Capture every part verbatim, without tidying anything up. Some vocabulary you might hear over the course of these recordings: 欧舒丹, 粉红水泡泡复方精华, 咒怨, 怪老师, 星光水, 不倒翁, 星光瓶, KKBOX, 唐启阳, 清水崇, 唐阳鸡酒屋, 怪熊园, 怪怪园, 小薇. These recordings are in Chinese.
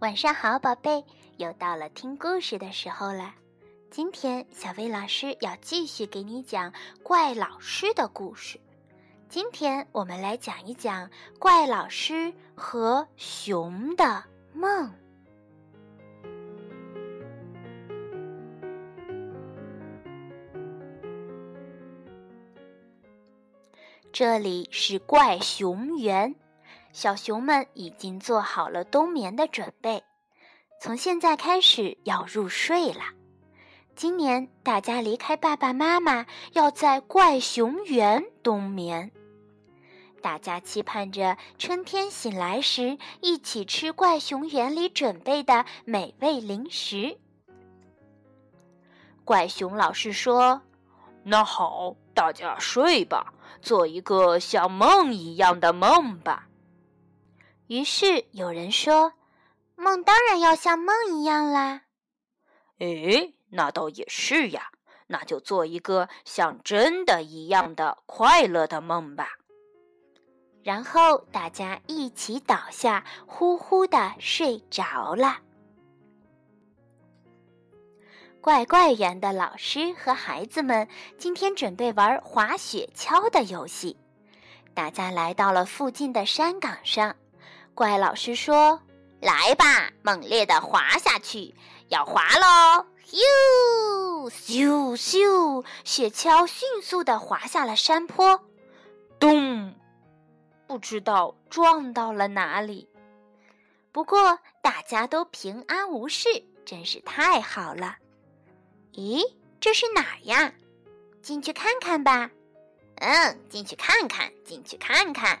晚上好，宝贝，又到了听故事的时候了。今天小薇老师要继续给你讲怪老师的故事。今天我们来讲一讲怪老师和熊的梦。这里是怪熊园，小熊们已经做好了冬眠的准备，从现在开始要入睡了。今年大家离开爸爸妈妈，要在怪熊园冬眠。大家期盼着春天醒来时，一起吃怪熊园里准备的美味零食。怪熊老师说：“那好，大家睡吧，做一个像梦一样的梦吧。”于是有人说：“梦当然要像梦一样啦。”“诶，那倒也是呀，那就做一个像真的一样的快乐的梦吧。”然后大家一起倒下，呼呼地睡着了。怪怪园的老师和孩子们今天准备玩滑雪橇的游戏。大家来到了附近的山岗上。怪老师说：“来吧，猛烈地滑下去，要滑咯！”咻咻咻，雪橇迅速地滑下了山坡。咚！不知道撞到了哪里。不过大家都平安无事，真是太好了。咦，这是哪儿呀？进去看看吧。嗯，进去看看，进去看看。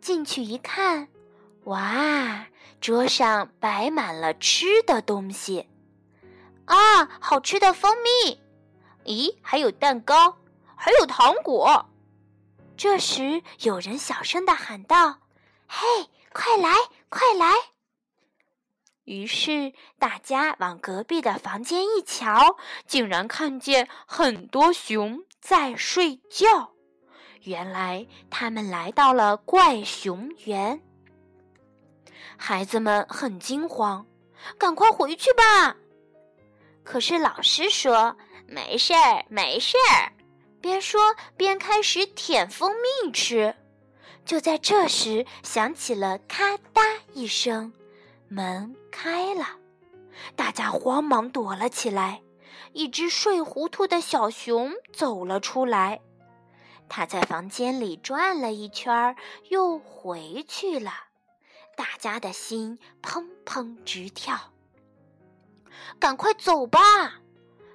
进去一看，哇，桌上摆满了吃的东西。啊，好吃的蜂蜜！咦，还有蛋糕，还有糖果。这时有人小声地喊道：“嘿，快来，快来！”于是大家往隔壁的房间一瞧，竟然看见很多熊在睡觉。原来他们来到了怪熊园。孩子们很惊慌，赶快回去吧。可是老师说：“没事儿，没事儿。”边说边开始舔蜂蜜吃。就在这时，响起了咔嗒一声，门开了。大家慌忙躲了起来。一只睡糊涂的小熊走了出来。他在房间里转了一圈，又回去了。大家的心砰砰直跳。赶快走吧！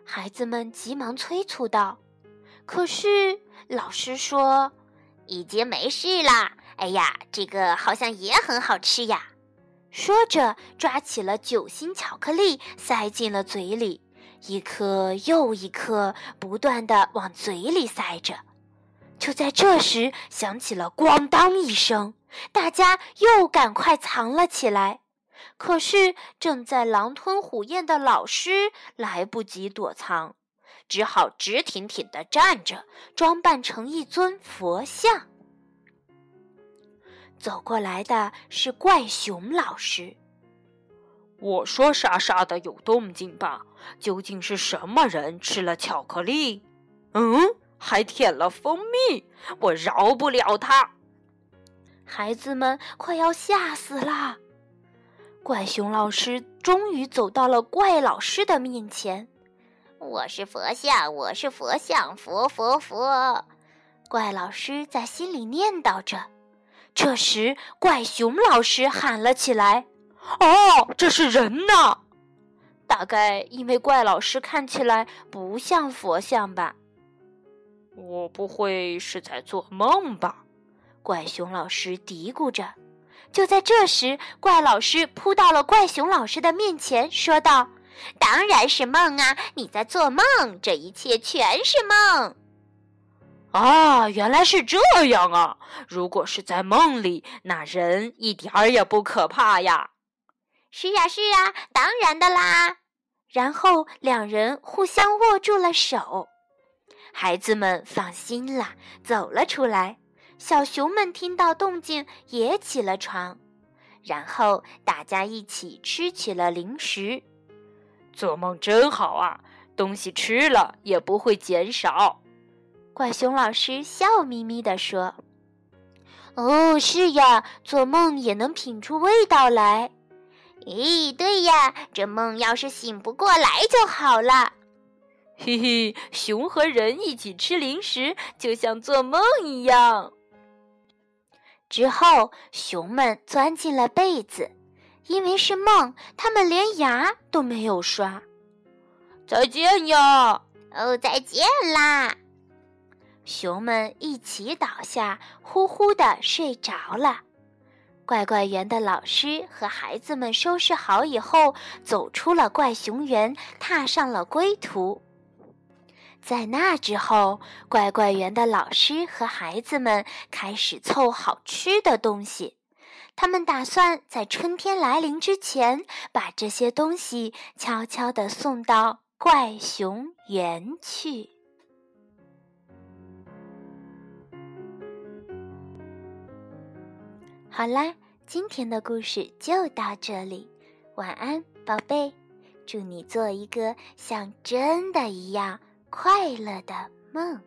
孩子们急忙催促道。可是老师说：“已经没事啦。哎呀，这个好像也很好吃呀。”说着抓起了酒心巧克力，塞进了嘴里，一颗又一颗，不断地往嘴里塞着。就在这时，响起了咣当一声，大家又赶快藏了起来。可是正在狼吞虎咽的老师来不及躲藏，只好直挺挺地站着，装扮成一尊佛像。走过来的是怪熊老师。“我说沙沙的有动静吧，究竟是什么人吃了巧克力？嗯？还舔了蜂蜜，我饶不了他！”孩子们快要吓死了。怪熊老师终于走到了怪老师的面前。“我是佛像，我是佛像，佛佛佛！”怪老师在心里念叨着。这时，怪熊老师喊了起来：“哦，这是人呐！”大概因为怪老师看起来不像佛像吧。“我不会是在做梦吧？”怪熊老师嘀咕着。就在这时，怪老师扑到了怪熊老师的面前，说道：“当然是梦啊，你在做梦，这一切全是梦。”“啊，原来是这样啊，如果是在梦里，那人一点儿也不可怕呀。”“是啊，是啊，当然的啦。”然后两人互相握住了手。孩子们放心了，走了出来。小熊们听到动静也起了床。然后大家一起吃起了零食。做梦真好啊，东西吃了也不会减少。怪熊老师笑眯眯地说。哦，是呀，做梦也能品出味道来。咦，对呀，这梦要是醒不过来就好了。嘿嘿，熊和人一起吃零食，就像做梦一样。之后，熊们钻进了被子，因为是梦，他们连牙都没有刷。再见呀！哦，再见啦！熊们一起倒下，呼呼地睡着了。怪怪园的老师和孩子们收拾好以后，走出了怪熊园，踏上了归途。在那之后，怪怪园的老师和孩子们开始凑好吃的东西，他们打算在春天来临之前，把这些东西悄悄地送到怪熊园去。好啦，今天的故事就到这里，晚安，宝贝，祝你做一个像真的一样快乐的梦。